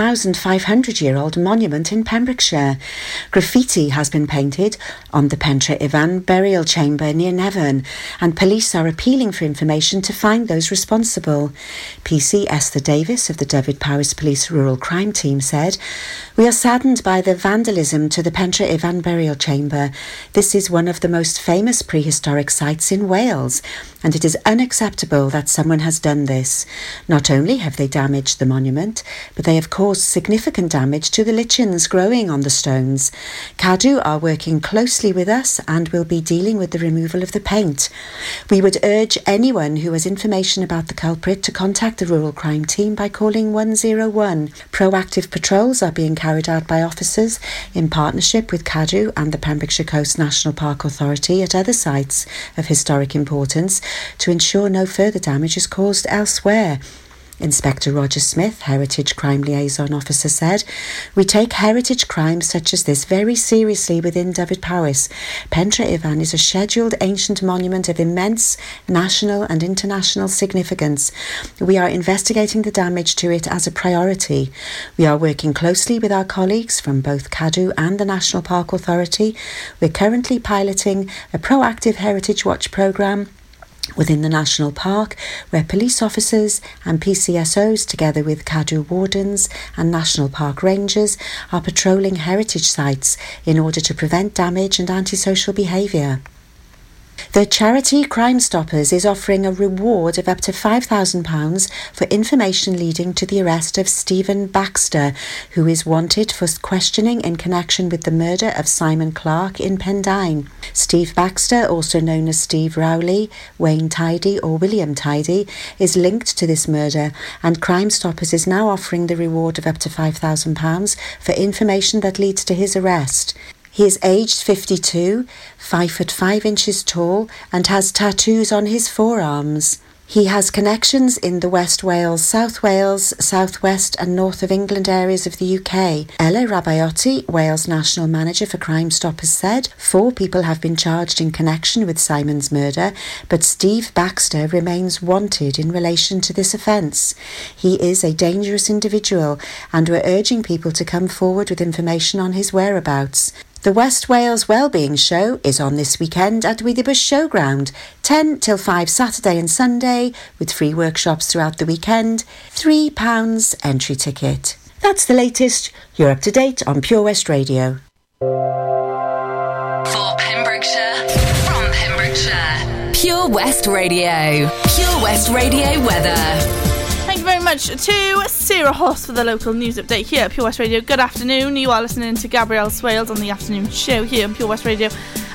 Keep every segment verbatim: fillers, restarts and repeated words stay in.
one thousand five hundred year old monument in Pembrokeshire. Graffiti has been painted on the Pentre Ifan burial chamber near Nevern, and police are appealing for information to find those responsible. P C Esther Davis of the David Powers Police Rural Crime Team said, "We are saddened by the vandalism to the Pentre Ifan burial chamber. This is one of the most famous prehistoric sites in Wales, and it is unacceptable that someone has done this. Not only have they damaged the monument, but they have caused significant damage to the lichens growing on the stones. Cadw are working closely with us and will be dealing with the removal of the paint. We would urge anyone who has information about the culprit to contact the Rural Crime Team by calling one zero one. Proactive patrols are being carried out by officers in partnership with Cadw and the Pembrokeshire Coast National Park Authority at other sites of historic importance to ensure no further damage is caused elsewhere." Inspector Roger Smith, Heritage Crime Liaison Officer, said, "We take heritage crimes such as this very seriously within Dyfed-Powys. Pentre Ifan is a scheduled ancient monument of immense national and international significance. We are investigating the damage to it as a priority. We are working closely with our colleagues from both Cadw and the National Park Authority. We're currently piloting a proactive Heritage Watch programme within the National Park, where police officers and P C S Os, together with Cadw wardens and National Park Rangers, are patrolling heritage sites in order to prevent damage and antisocial behaviour." The charity Crimestoppers is offering a reward of up to five thousand pounds for information leading to the arrest of Stephen Baxter, who is wanted for questioning in connection with the murder of Simon Clarke in Pendine. Steve Baxter, also known as Steve Rowley, Wayne Tidy or William Tidy, is linked to this murder, and Crimestoppers is now offering the reward of up to five thousand pounds for information that leads to his arrest. He is aged fifty-two, five foot five inches tall, and has tattoos on his forearms. He has connections in the West Wales, South Wales, South West and North of England areas of the U K. Ella Rabioti, Wales National Manager for Crimestoppers, said four people have been charged in connection with Simon's murder, but Steve Baxter remains wanted in relation to this offence. He is a dangerous individual, and we're urging people to come forward with information on his whereabouts. The West Wales Wellbeing Show is on this weekend at Withybush Showground, ten till five Saturday and Sunday, with free workshops throughout the weekend, three pounds entry ticket. That's the latest. You're up to date on Pure West Radio. For Pembrokeshire, from Pembrokeshire, Pure West Radio. Pure West Radio weather. Thank you very much to Sarah Horse for the local news update here at Pure West Radio. Good afternoon. You are listening to Gabrielle Swales on the afternoon show here on Pure West Radio.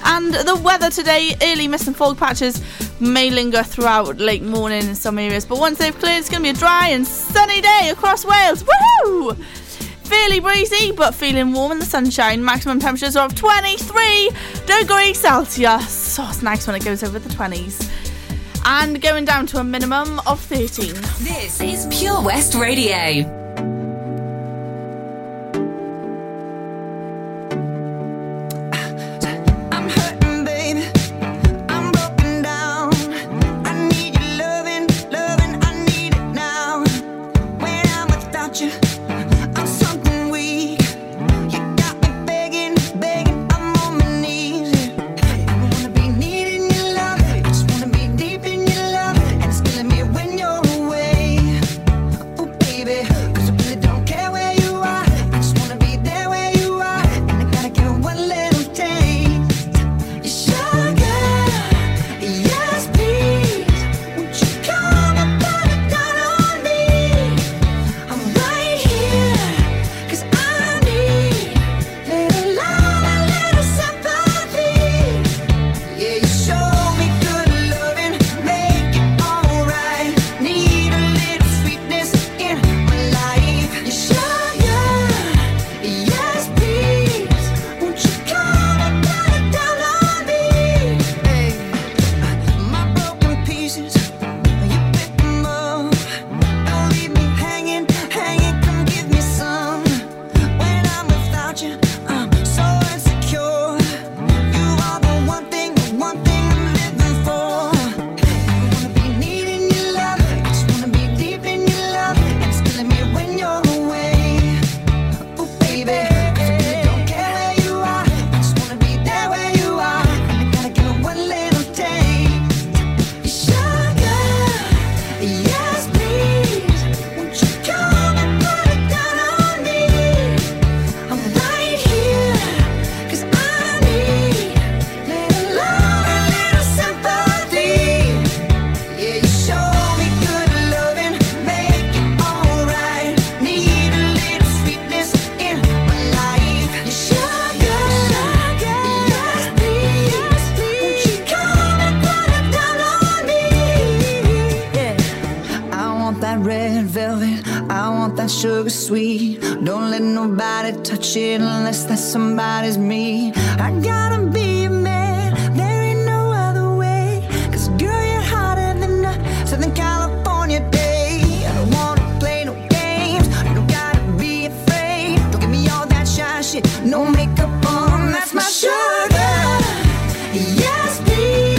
And the weather today, early mist and fog patches may linger throughout late morning in some areas, but once they've cleared, it's going to be a dry and sunny day across Wales. Woohoo! Fairly breezy, but feeling warm in the sunshine. Maximum temperatures are of twenty-three degrees Celsius. Oh, it's nice when it goes over the twenties. And going down to a minimum of thirteen. This is Pure West Radio. Baby sugar sweet. Don't let nobody touch it unless that somebody's me. I gotta be a man, there ain't no other way. Cause girl, you're hotter than a Southern California day. I don't wanna play no games, I don't gotta be afraid. Don't give me all that shy shit, no makeup on, that's my sugar. Yes, please.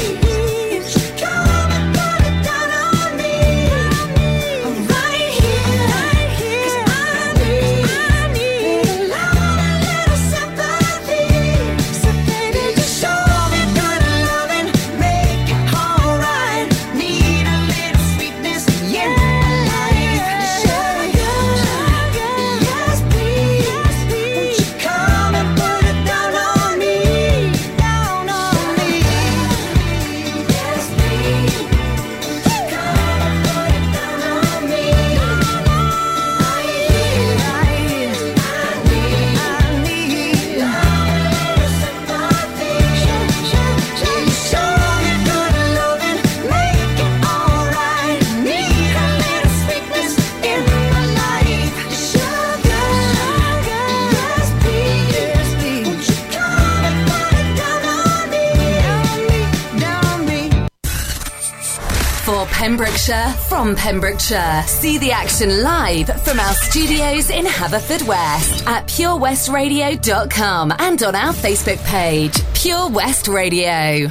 Pembrokeshire, from Pembrokeshire. See the action live from our studios in Haverfordwest at pure west radio dot com and on our Facebook page, Pure West Radio.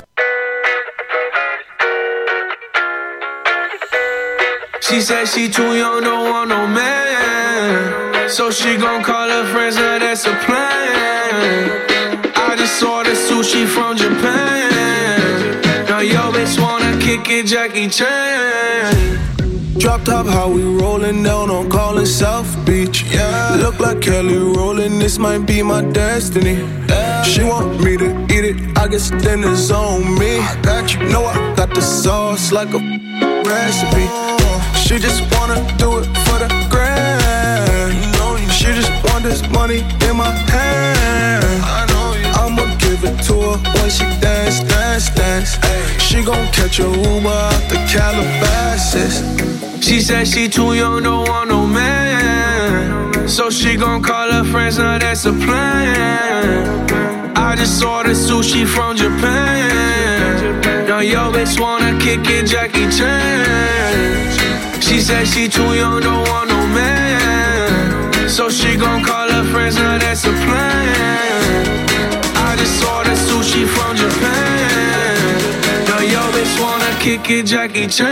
She said she too young, don't want no man. So she gon' call her friends, now that's a plan. I just ordered sushi from Japan. Now yo bitch wanna kick it, Jackie Chan. Drop top, how we rollin', down on call it South Beach. Yeah, look like Kelly rollin', this might be my destiny. Yeah. She want me to eat it, I guess dinner's on me. I got you, know I got the sauce like a f- recipe. She just wanna do it for the grand. She just want this money in my hand. I know. I'ma give it to her when she dance, dance, dance. Ay, she gon' catch a Uber out the Calabasas. She said she too young, don't want no man. So she gon' call her friends, now that's a plan. I just ordered sushi from Japan. Now yo bitch wanna kick it, Jackie Chan. She said she too young, don't want no man. So she gon' call her friends, now that's a plan. Order sushi from Japan. Now yo bitch wanna kick it, Jackie Chan.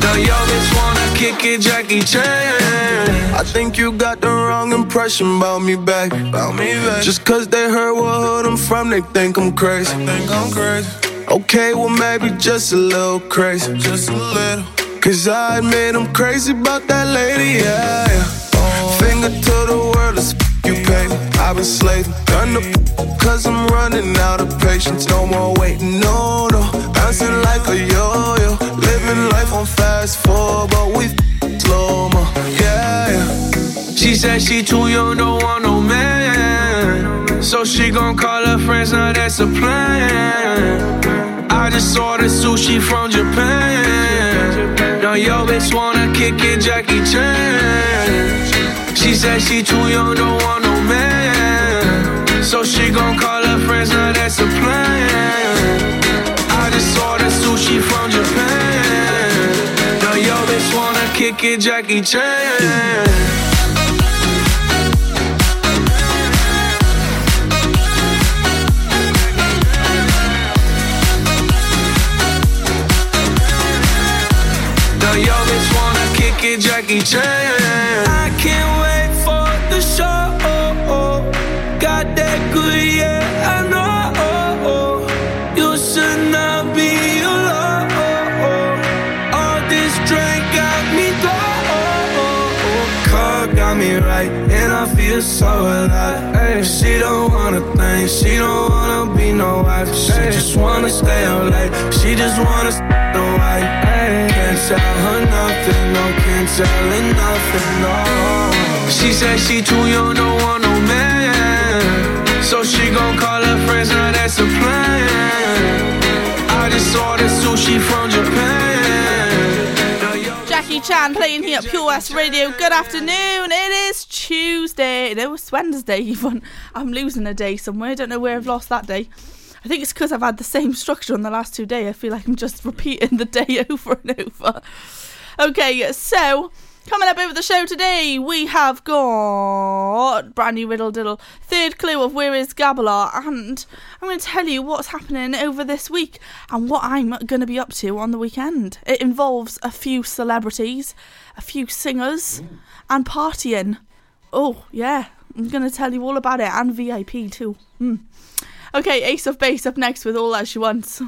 Now yo bitch wanna kick it, Jackie Chan. I think you got the wrong impression about me back. Just cause they heard what hood I'm from, they think I'm crazy. I think I'm crazy. Okay, well maybe just a little crazy, just a little. Cause I admit I'm crazy about that lady, yeah, yeah. Oh. Finger to the world, as f- you pay me. I've been slaving, done the f- cause I'm running out of patience. No more waiting, no, no. Bouncing like a yo-yo. Living life on fast forward, but we f- slow-mo, yeah, yeah. She said she too young, don't want no man. So she gon' call her friends, now that's a plan. I just ordered sushi from Japan. Now yo bitch wanna kick it, Jackie Chan. She said she too young, don't want no man. So she gon' call her friends, now that's a plan. I just ordered sushi from Japan. Now yo bitch wanna kick it, Jackie Chan. Yo, bitch wanna kick it, Jackie Chan. I can't wait for the show. Got that good, yeah, I know. You should not be alone. All this drink got me low. Car got me right, and I feel so alive. Ay, she don't wanna think, she don't wanna be no wife. She Ay, just wanna stay up late, she just wanna stay the white. Can't tell her nothing, no, can't tell her nothing, no. She said she too young, don't want no man. so she gon' call her friends, now that's a plan. I just ordered sushi from Japan. Jackie Chan playing here at Pure West Radio. Good afternoon, it is Tuesday. No, it's Wednesday even. I'm losing a day somewhere, I don't know where I've lost that day. I think it's because I've had the same structure on the last two days. I feel like I'm just repeating the day over and over. Okay, so coming up over the show today, we have got brand new riddle diddle, third clue of Where is Gabbler, and I'm going to tell you what's happening over this week and what I'm going to be up to on the weekend. It involves a few celebrities, a few singers, and partying. Oh, yeah, I'm going to tell you all about it, and V I P too. Mm. Okay, Ace of Base up next with All That She Wants.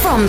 From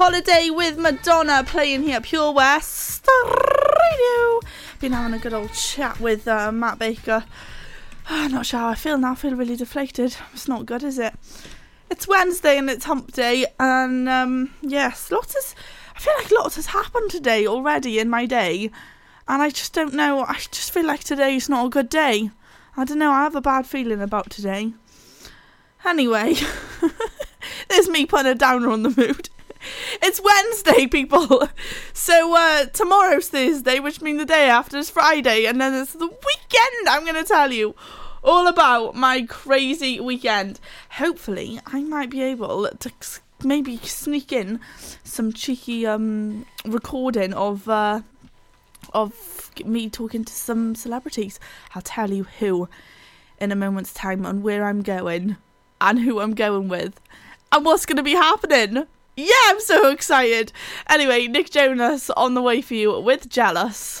Holiday with Madonna playing here at Pure West Radio. Been having a good old chat with uh, Matt Baker. Oh, not sure how I feel now. I feel really deflated. It's not good, is it? It's Wednesday and it's hump day, and um, yes, lots has, I feel like lots has happened today already in my day, and I just don't know. I just feel like today's not a good day. I don't know. I have a bad feeling about today. Anyway, there's me putting a downer on the mood. It's Wednesday, people. So uh, tomorrow's Thursday, which means the day after is Friday, and then it's the weekend. I'm going to tell you all about my crazy weekend. Hopefully, I might be able to maybe sneak in some cheeky um, recording of uh, of me talking to some celebrities. I'll tell you who in a moment's time, on where I'm going and who I'm going with and what's going to be happening. Yeah, I'm so excited. Anyway, Nick Jonas on the way for you with Jealous.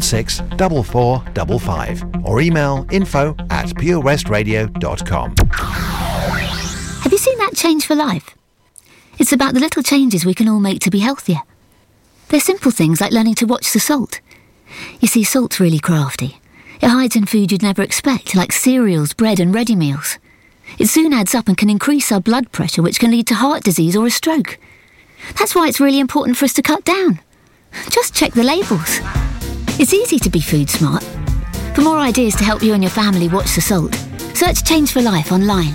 six four four five five or email info at purewestradio dot com. Have you seen that Change for Life? It's about the little changes we can all make to be healthier. They're simple things like learning to watch the salt. You see, salt's really crafty. It hides in food you'd never expect, like cereals, bread and ready meals. It soon adds up and can increase our blood pressure, which can lead to heart disease or a stroke. That's why it's really important for us to cut down. Just check the labels. It's easy to be food smart. For more ideas to help you and your family watch the salt, search Change for Life online.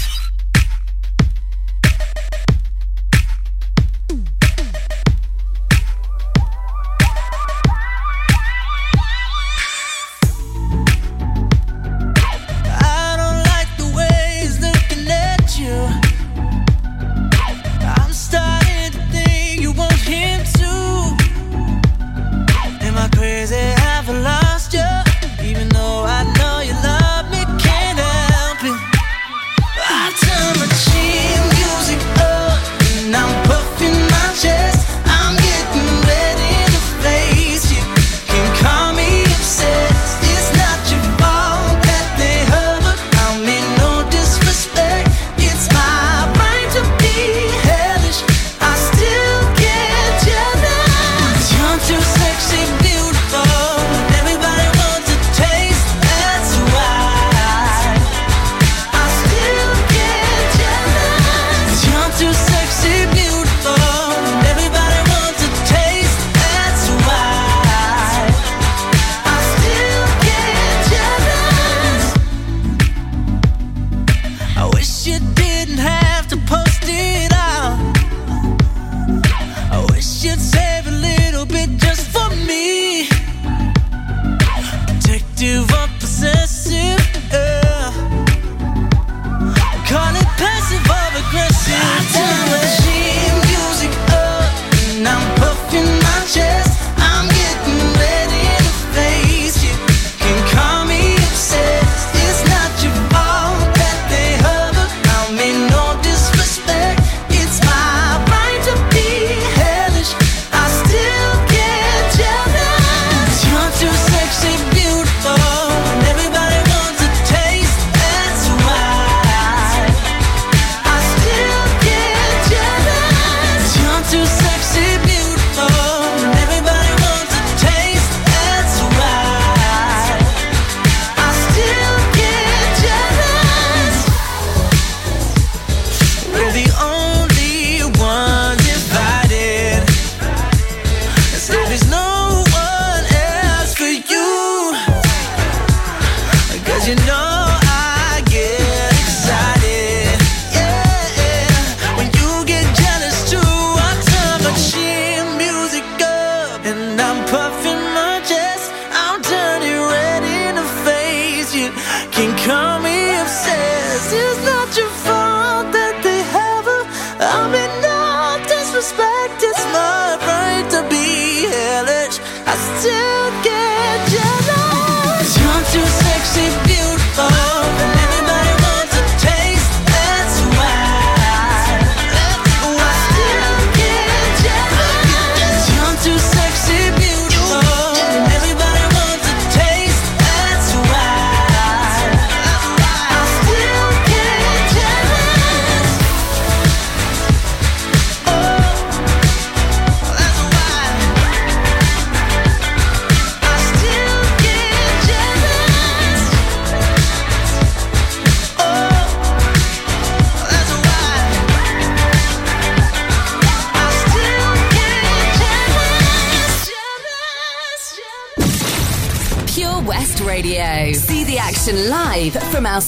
Radio. See the action live from our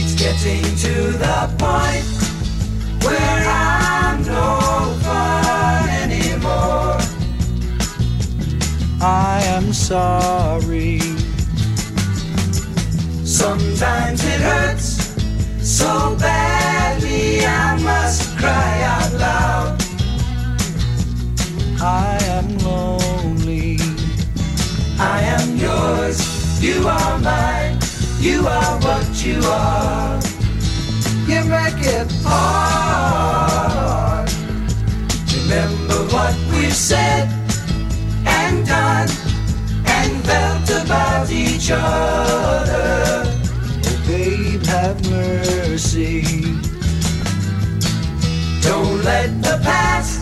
It's getting to the point where I'm no fun anymore. I am sorry. Sometimes it hurts so badly I must cry out loud. I am lonely. I am yours, you are mine, you are what you are. You make it hard. Remember what we've said and done and felt about each other. Oh, babe, have mercy. Don't let the past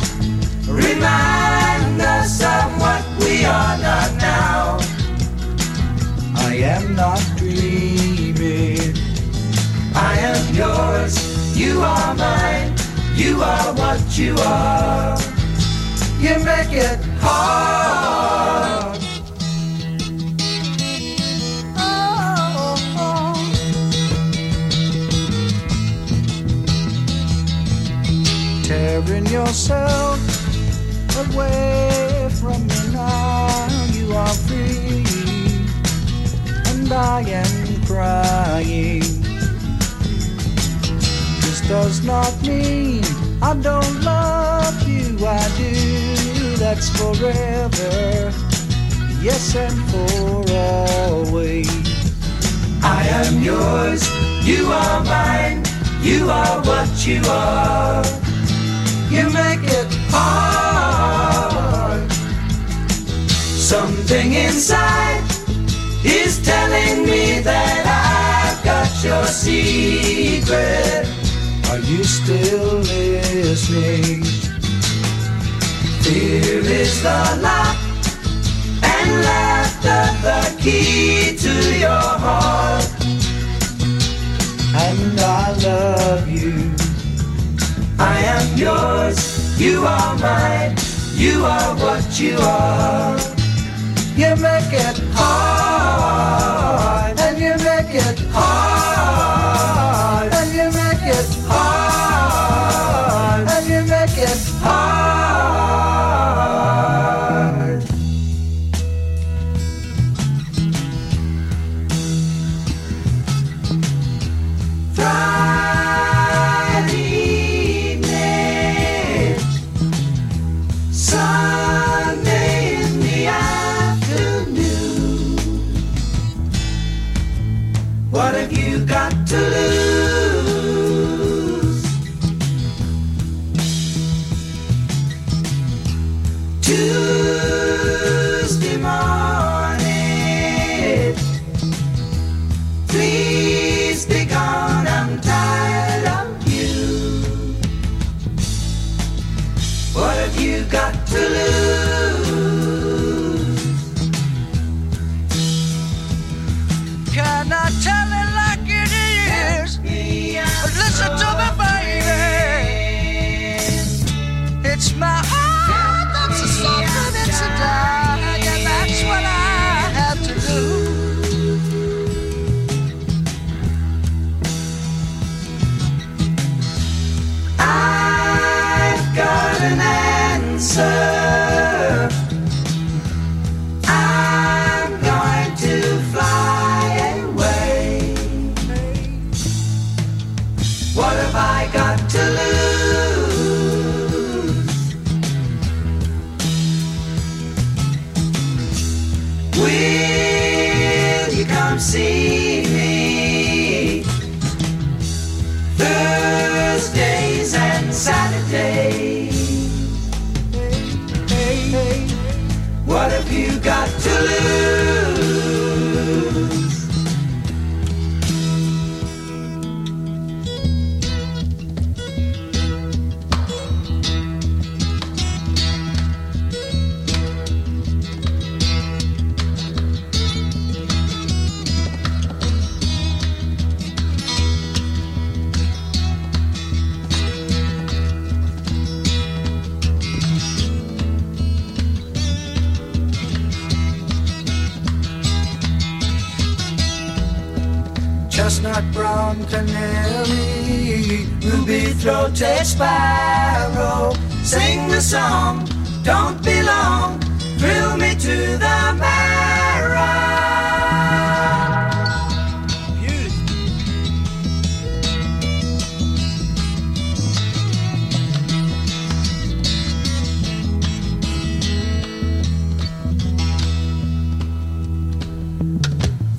remind us of what we are not now. I am not dreaming. I am yours, you are mine, you are what you are. You make it hard. Oh, oh, oh. Tearing yourself away from me now, you are free, and I am crying. This does not mean I don't love you, I do, that's forever, yes and for always. I am yours, you are mine, you are what you are. You make it hard. Something inside is telling me that I've got your secret. Are you still listening? Fear is the lock and laughter the key to your heart. And I love you. I am yours, you are mine, you are what you are. You make it hard, and you make it hard, and you make it hard, and you make it hard. Friday evening, Sunday in the afternoon. What have you got to lose? Tuesday morning, please be gone, I'm tired of you. What have you got to lose? Can I tell it like it is? chestnut brown canary, ruby-throated sparrow, sing the song, don't be long, thrill me to the marrow. Beautiful.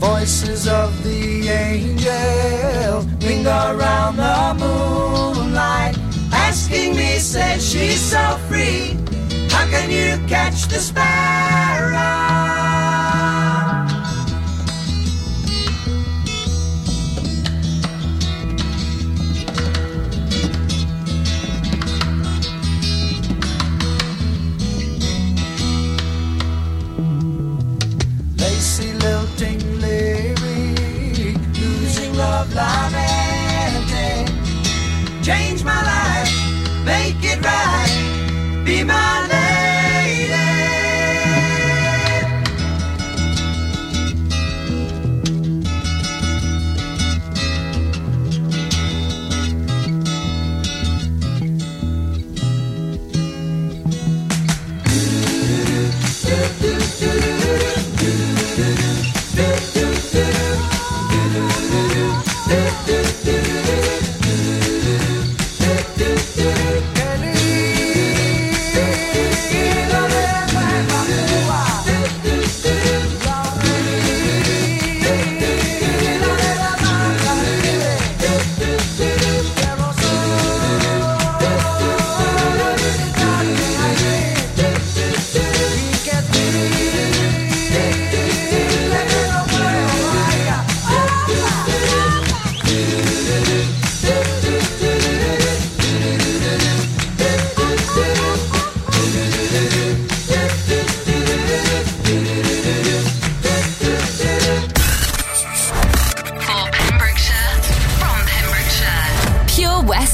Voices of the angels ring around the moonlight, asking me, says she's so free, how can you catch the sparrow? Lacy, lilting, leery, losing love, lamenting. Change my life, make it right, be my lady.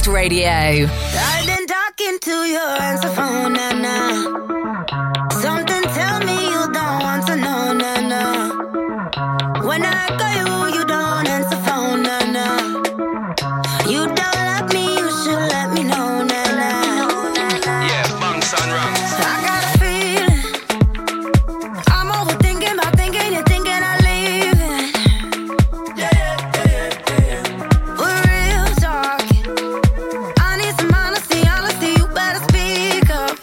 Radio. I've been talking to your answer phone, na na. Something tell me you don't want to know, na na. When I call you, you don't answer phone, na na. You don't love me, you should let me know, na na. Yeah, bunks on rungs. I got a feeling I'm overthinking about thinking you're thinking I'm leaving. Yeah, yeah, yeah, yeah. We're real talking. Honestly, honestly, you better speak up.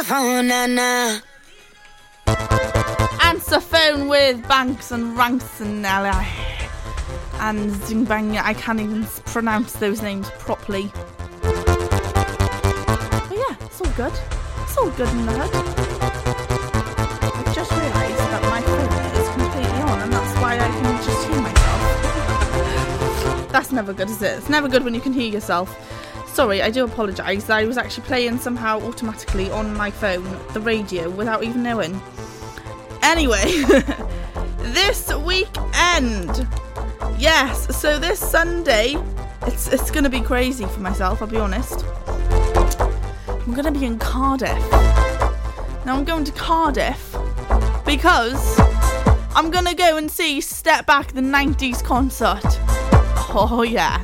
Answer phone, Nana. Answer phone with Banks and Ranks and Ella. And Zing Bang, I can't even pronounce those names properly. But yeah, it's all good. It's all good in the hood. I've just realised that my phone is completely on and that's why I can just hear myself. That's never good, is it? It's never good when you can hear yourself. Sorry, I do apologise. I was actually playing somehow automatically on my phone, the radio, without even knowing. Anyway, this weekend... Yes, so this Sunday, it's it's going to be crazy for myself, I'll be honest. I'm going to be in Cardiff. Now, I'm going to Cardiff because I'm going to go and see Step Back the nineties concert. Oh, yeah.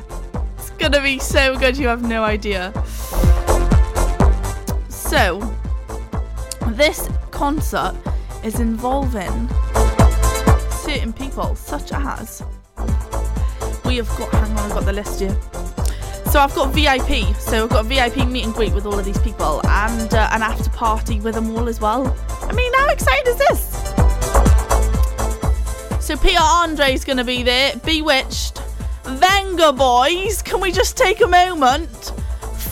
It's going to be so good, you have no idea. So, this concert is involving certain people, such as... We have got, hang on, I've got the list here. So I've got V I P. So I've got a V I P meet and greet with all of these people and uh, an after party with them all as well. I mean, how exciting is this? So Peter Andre's going to be there. Bewitched. Venga Boys. Can we just take a moment?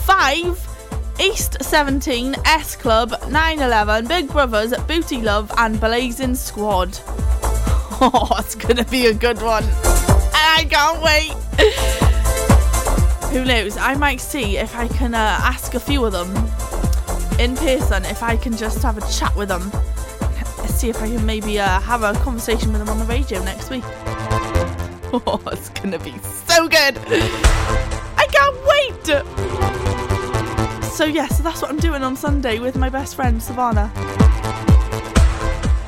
Five. East seventeen. S Club. nine eleven. Big Brothers. Booty Love. And Blazing Squad. Oh, it's going to be a good one. I can't wait. Who knows? I might see if I can uh, ask a few of them in person, if I can just have a chat with them. See if I can maybe uh, have a conversation with them on the radio next week. Oh, it's going to be so good. I can't wait. So, yeah, so that's what I'm doing on Sunday with my best friend, Savannah.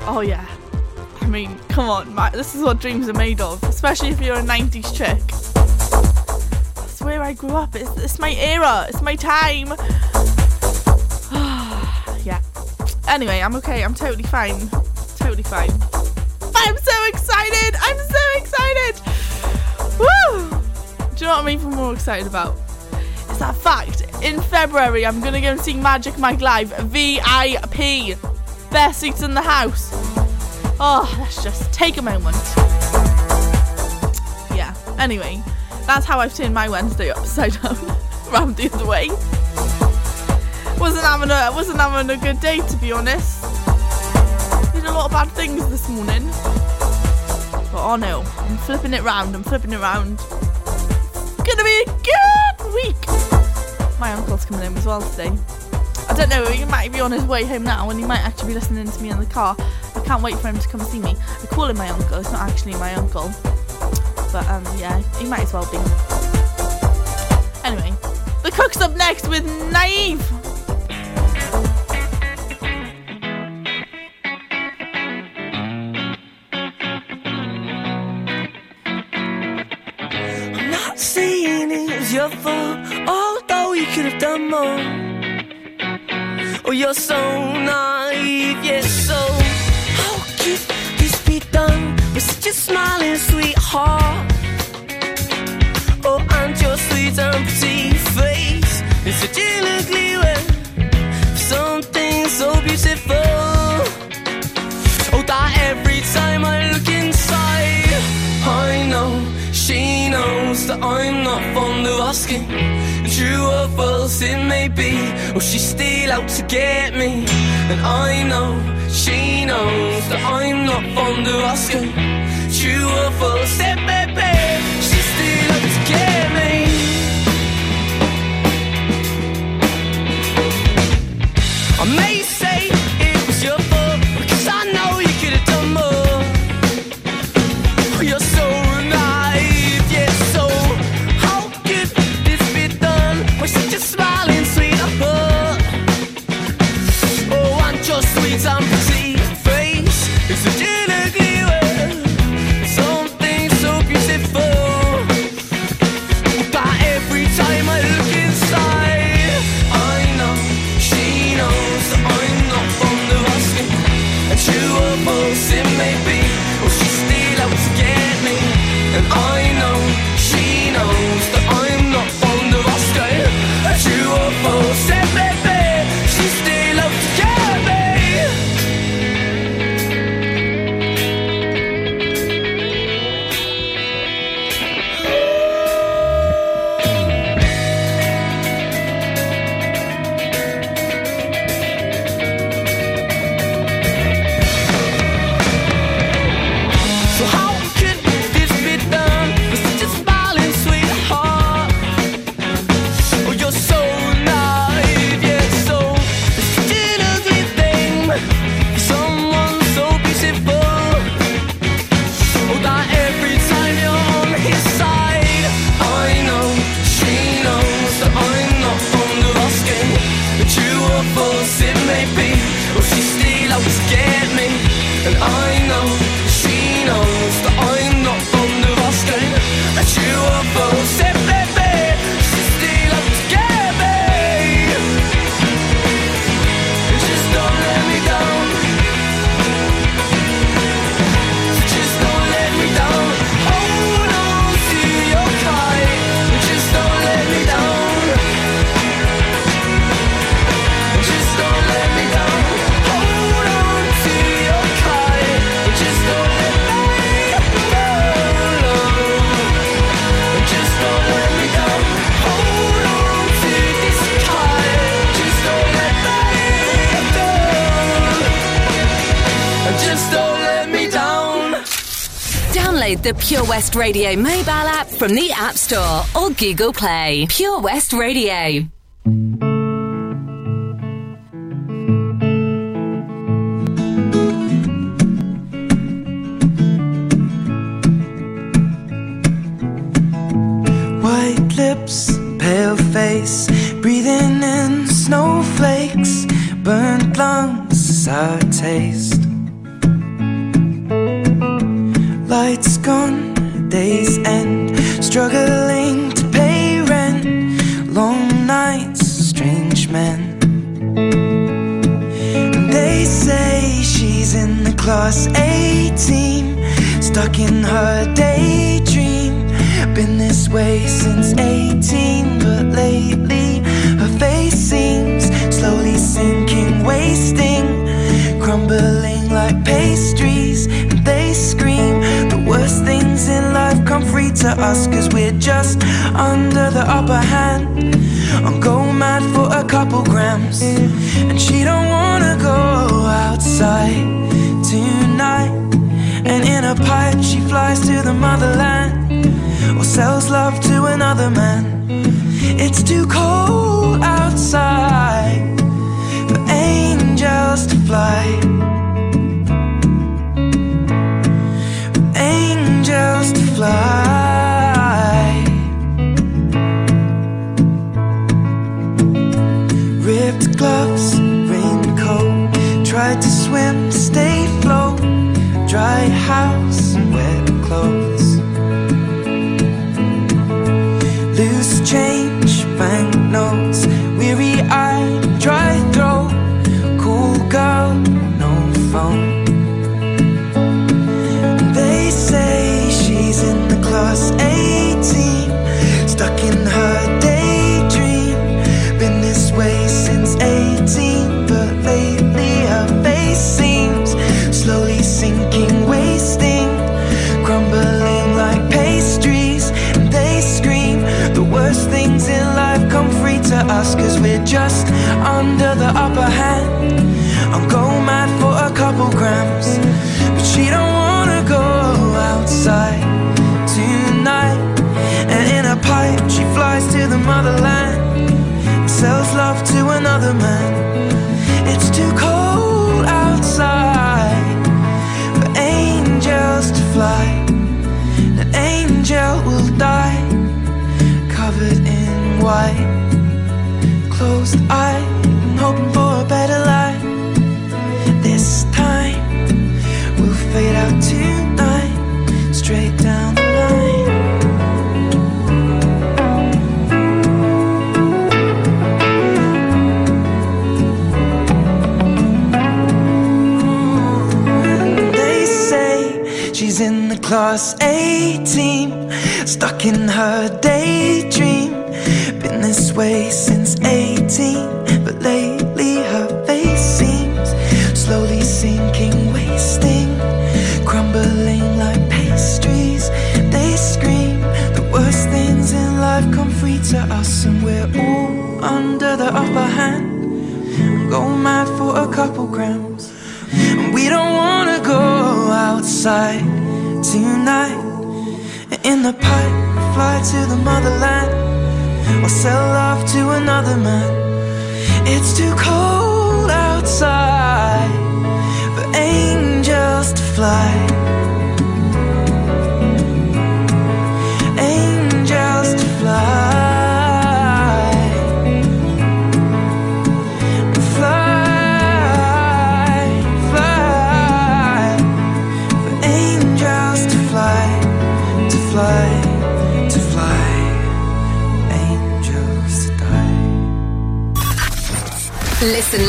Oh, yeah. I mean, come on, Matt, this is what dreams are made of, especially if you're a nineties chick. That's where I grew up, it's, it's my era, it's my time. Yeah. Anyway, I'm okay, I'm totally fine, totally fine. I'm so excited, I'm so excited. Woo! Do you know what I'm even more excited about? It's that fact, in February, I'm going to go and see Magic Mike Live, V I P. Best seats in the house. Oh, let's just take a moment. Yeah, anyway, that's how I've turned my Wednesday upside down, round the other way. Wasn't having a wasn't having a good day, to be honest. Did a lot of bad things this morning. But oh no, I'm flipping it round, I'm flipping it round. It's gonna be a good week. My uncle's coming home as well today. I don't know, he might be on his way home now and he might actually be listening to me in the car. I can't wait for him to come see me. I call him my uncle, it's not actually my uncle. But um, yeah, he might as well be. Anyway, the cook's up next with Naive. I'm not saying it was your fault, although you could have done more. Oh, you're so naive, yes, so how could this be done with such a smiling sweetheart? Oh, and your sweet and pretty face is such an ugly way. Something so beautiful. Oh, that every time I look inside, I know she knows that I'm not fond of asking. True or false it may be, or she's still out to get me. And I know, she knows that I'm not fond of asking. True or false it may be, she's still out to get me. I may say it was your fault, because I know you could have done more. Oh, you're so false, and baby, she still loves to get just don't let me down. Download the Pure West Radio mobile app from the App Store or Google Play. Pure West Radio. White lips, pale face, breathing in snowflakes, burnt lungs is our taste. Lights gone, days end, struggling to pay rent, long nights, strange men. And they say she's in the class A team, stuck in her daydream. Been this way since eighteen, but lately her face seems slowly sinking, wasting, crumbling like pastries. And they scream the worst things in life come free to us, cause we're just under the upper hand. I'm going mad for a couple grams, and she don't wanna go outside tonight. And in a pipe she flies to the motherland, or sells love to another man. It's too cold outside for angels to fly, for angels to fly. Ripped gloves, raincoat, tried to swim, stay afloat, dry house, wet clothes, loose chains, banknotes, weary eye, dry throat, cool girl, no phone. They say she's in the class eighteen, stuck in her daydream. Been this way since eighteen, but lately her face seems slowly sinking, wasting, crumbling like pastries. And they scream the worst things in life come free to us, cause we're just under the upper hand. I'm going mad for a couple grams, but she don't wanna go outside tonight. And in a pipe she flies to the motherland, and sells love to another man. It's too cold outside for angels to fly. An angel will die, covered in white, closed eye, and hoping for a better life. This time we'll fade out tonight, straight down the line. They say she's in the class A team, stuck in her daydream. Been this way since eighteen, but lately her face seems slowly sinking, wasting, crumbling like pastries. They scream the worst things in life come free to us, and we're all under the upper hand. I'm going mad for a couple grams, and we don't wanna go outside tonight. In the pipe, fly to the motherland, or sell love to another man. It's too cold outside for angels to fly, angels to fly, fly, fly, for angels to fly, to fly. Listen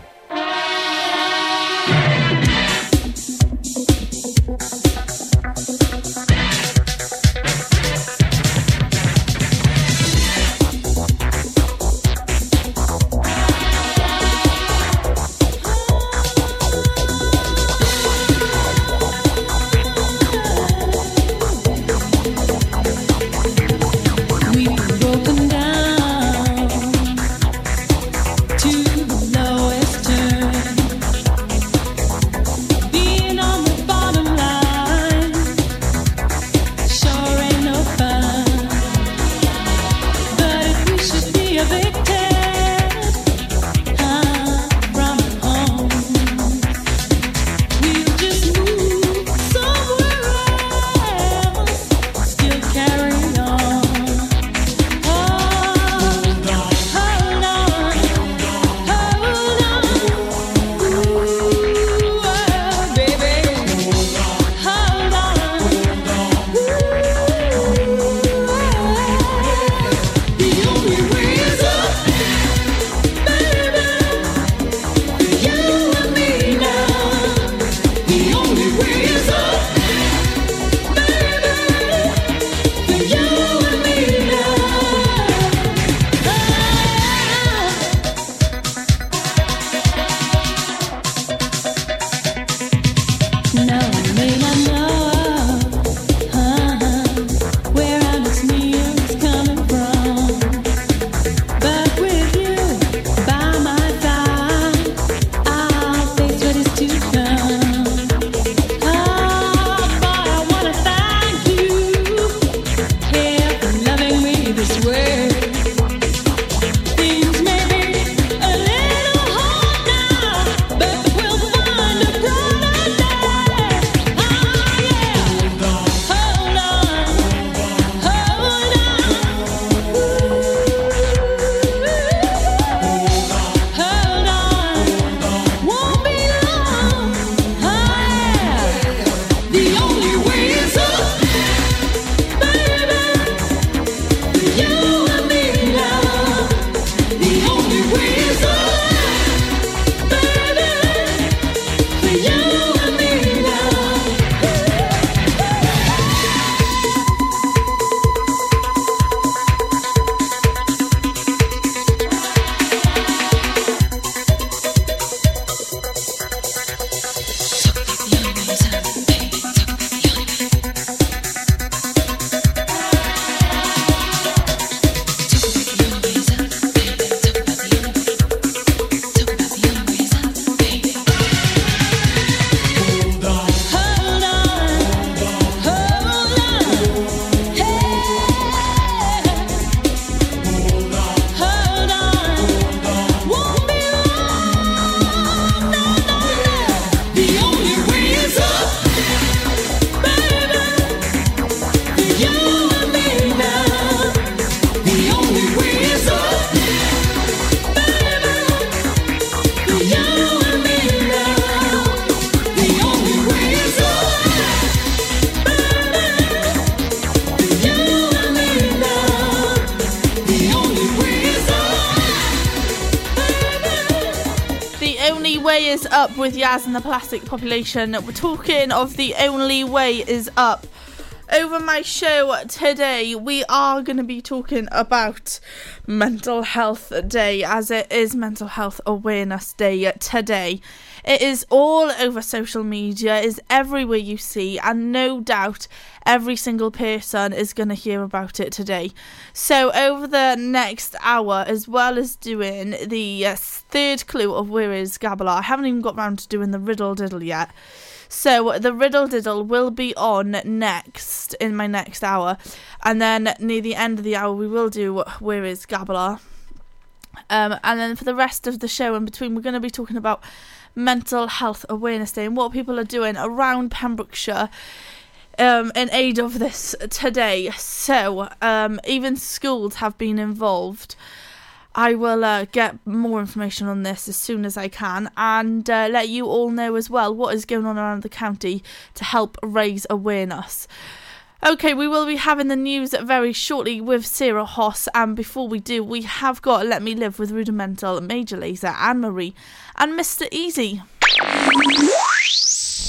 Only Way Is Up with Yaz and the Plastic Population. We're talking of The Only Way Is Up. Over my show today, we are going to be talking about Mental Health Day, as it is Mental Health Awareness Day today. It is all over social media, it is everywhere you see, and no doubt every single person is going to hear about it today. So over the next hour, as well as doing the uh, third clue of Where Is Gabala, I haven't even got round to doing the Riddle Diddle yet. So the Riddle Diddle will be on next, in my next hour. And then near the end of the hour, we will do Where Is Gabala. Um, and then for the rest of the show in between, we're going to be talking about Mental Health Awareness Day and what people are doing around Pembrokeshire um, in aid of this today. So um, even schools have been involved. I will uh, get more information on this as soon as I can, and uh, let you all know as well what is going on around the county to help raise awareness. Okay, we will be having the news very shortly with Sarah Hoss, and before we do, we have got Let Me Live with Rudimental, Major Lazer, Anne-Marie and Mister Easy.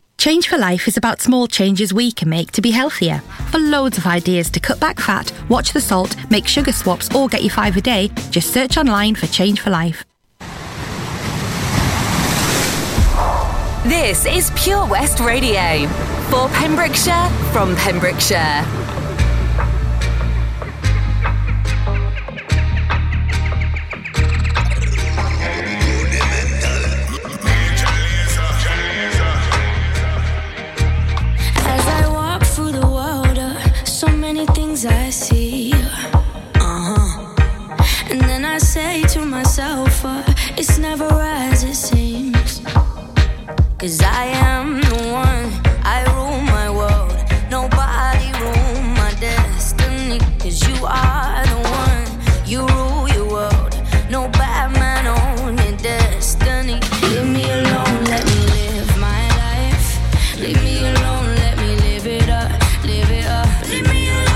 Change for Life is about small changes we can make to be healthier. For loads of ideas to cut back fat, watch the salt, make sugar swaps or get your five a day, just search online for Change for Life. This is Pure West Radio. For Pembrokeshire, from Pembrokeshire. I see, uh-huh. And then I say to myself, uh, it's never as it seems. 'Cause I am the one, I rule my world. Nobody rule my destiny. 'Cause you are the one, you rule your world. No bad man on your destiny. Leave me alone, let me live my life. Leave me alone, let me live it up, live it up. Leave me alone.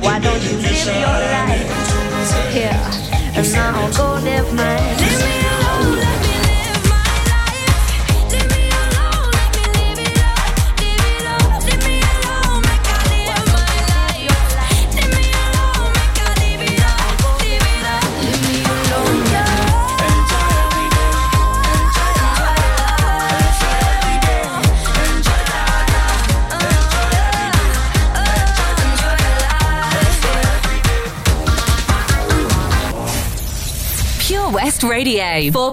Why don't you live your life here and I'll go live mine? West Radio for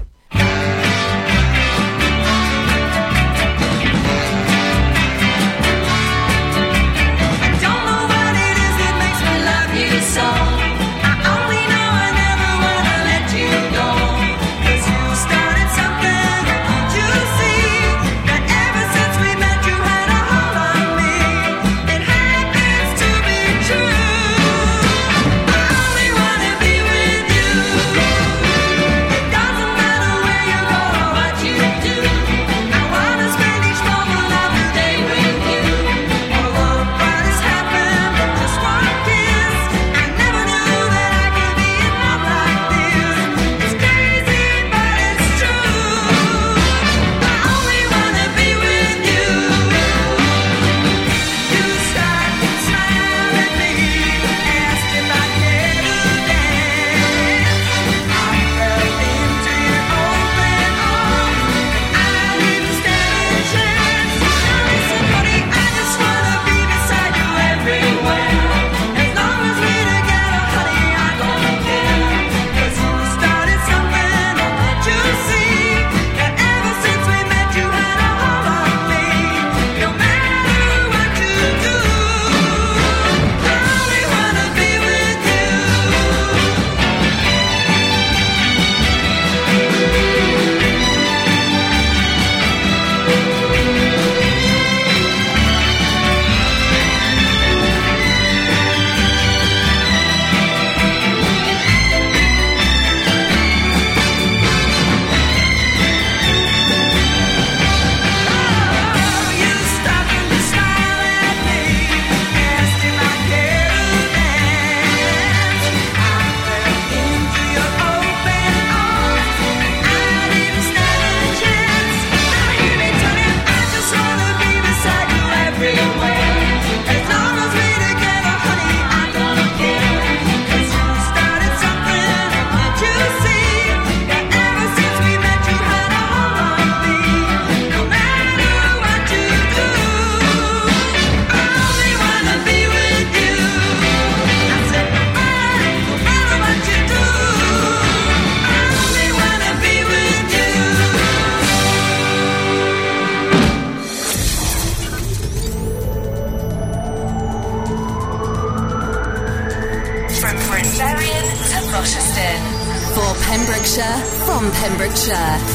I don't know what it is that makes me love you so. I only know I never want to let you go. Cause you started something, don't you see? That ever since we met you had a hold on me. It happens to be true.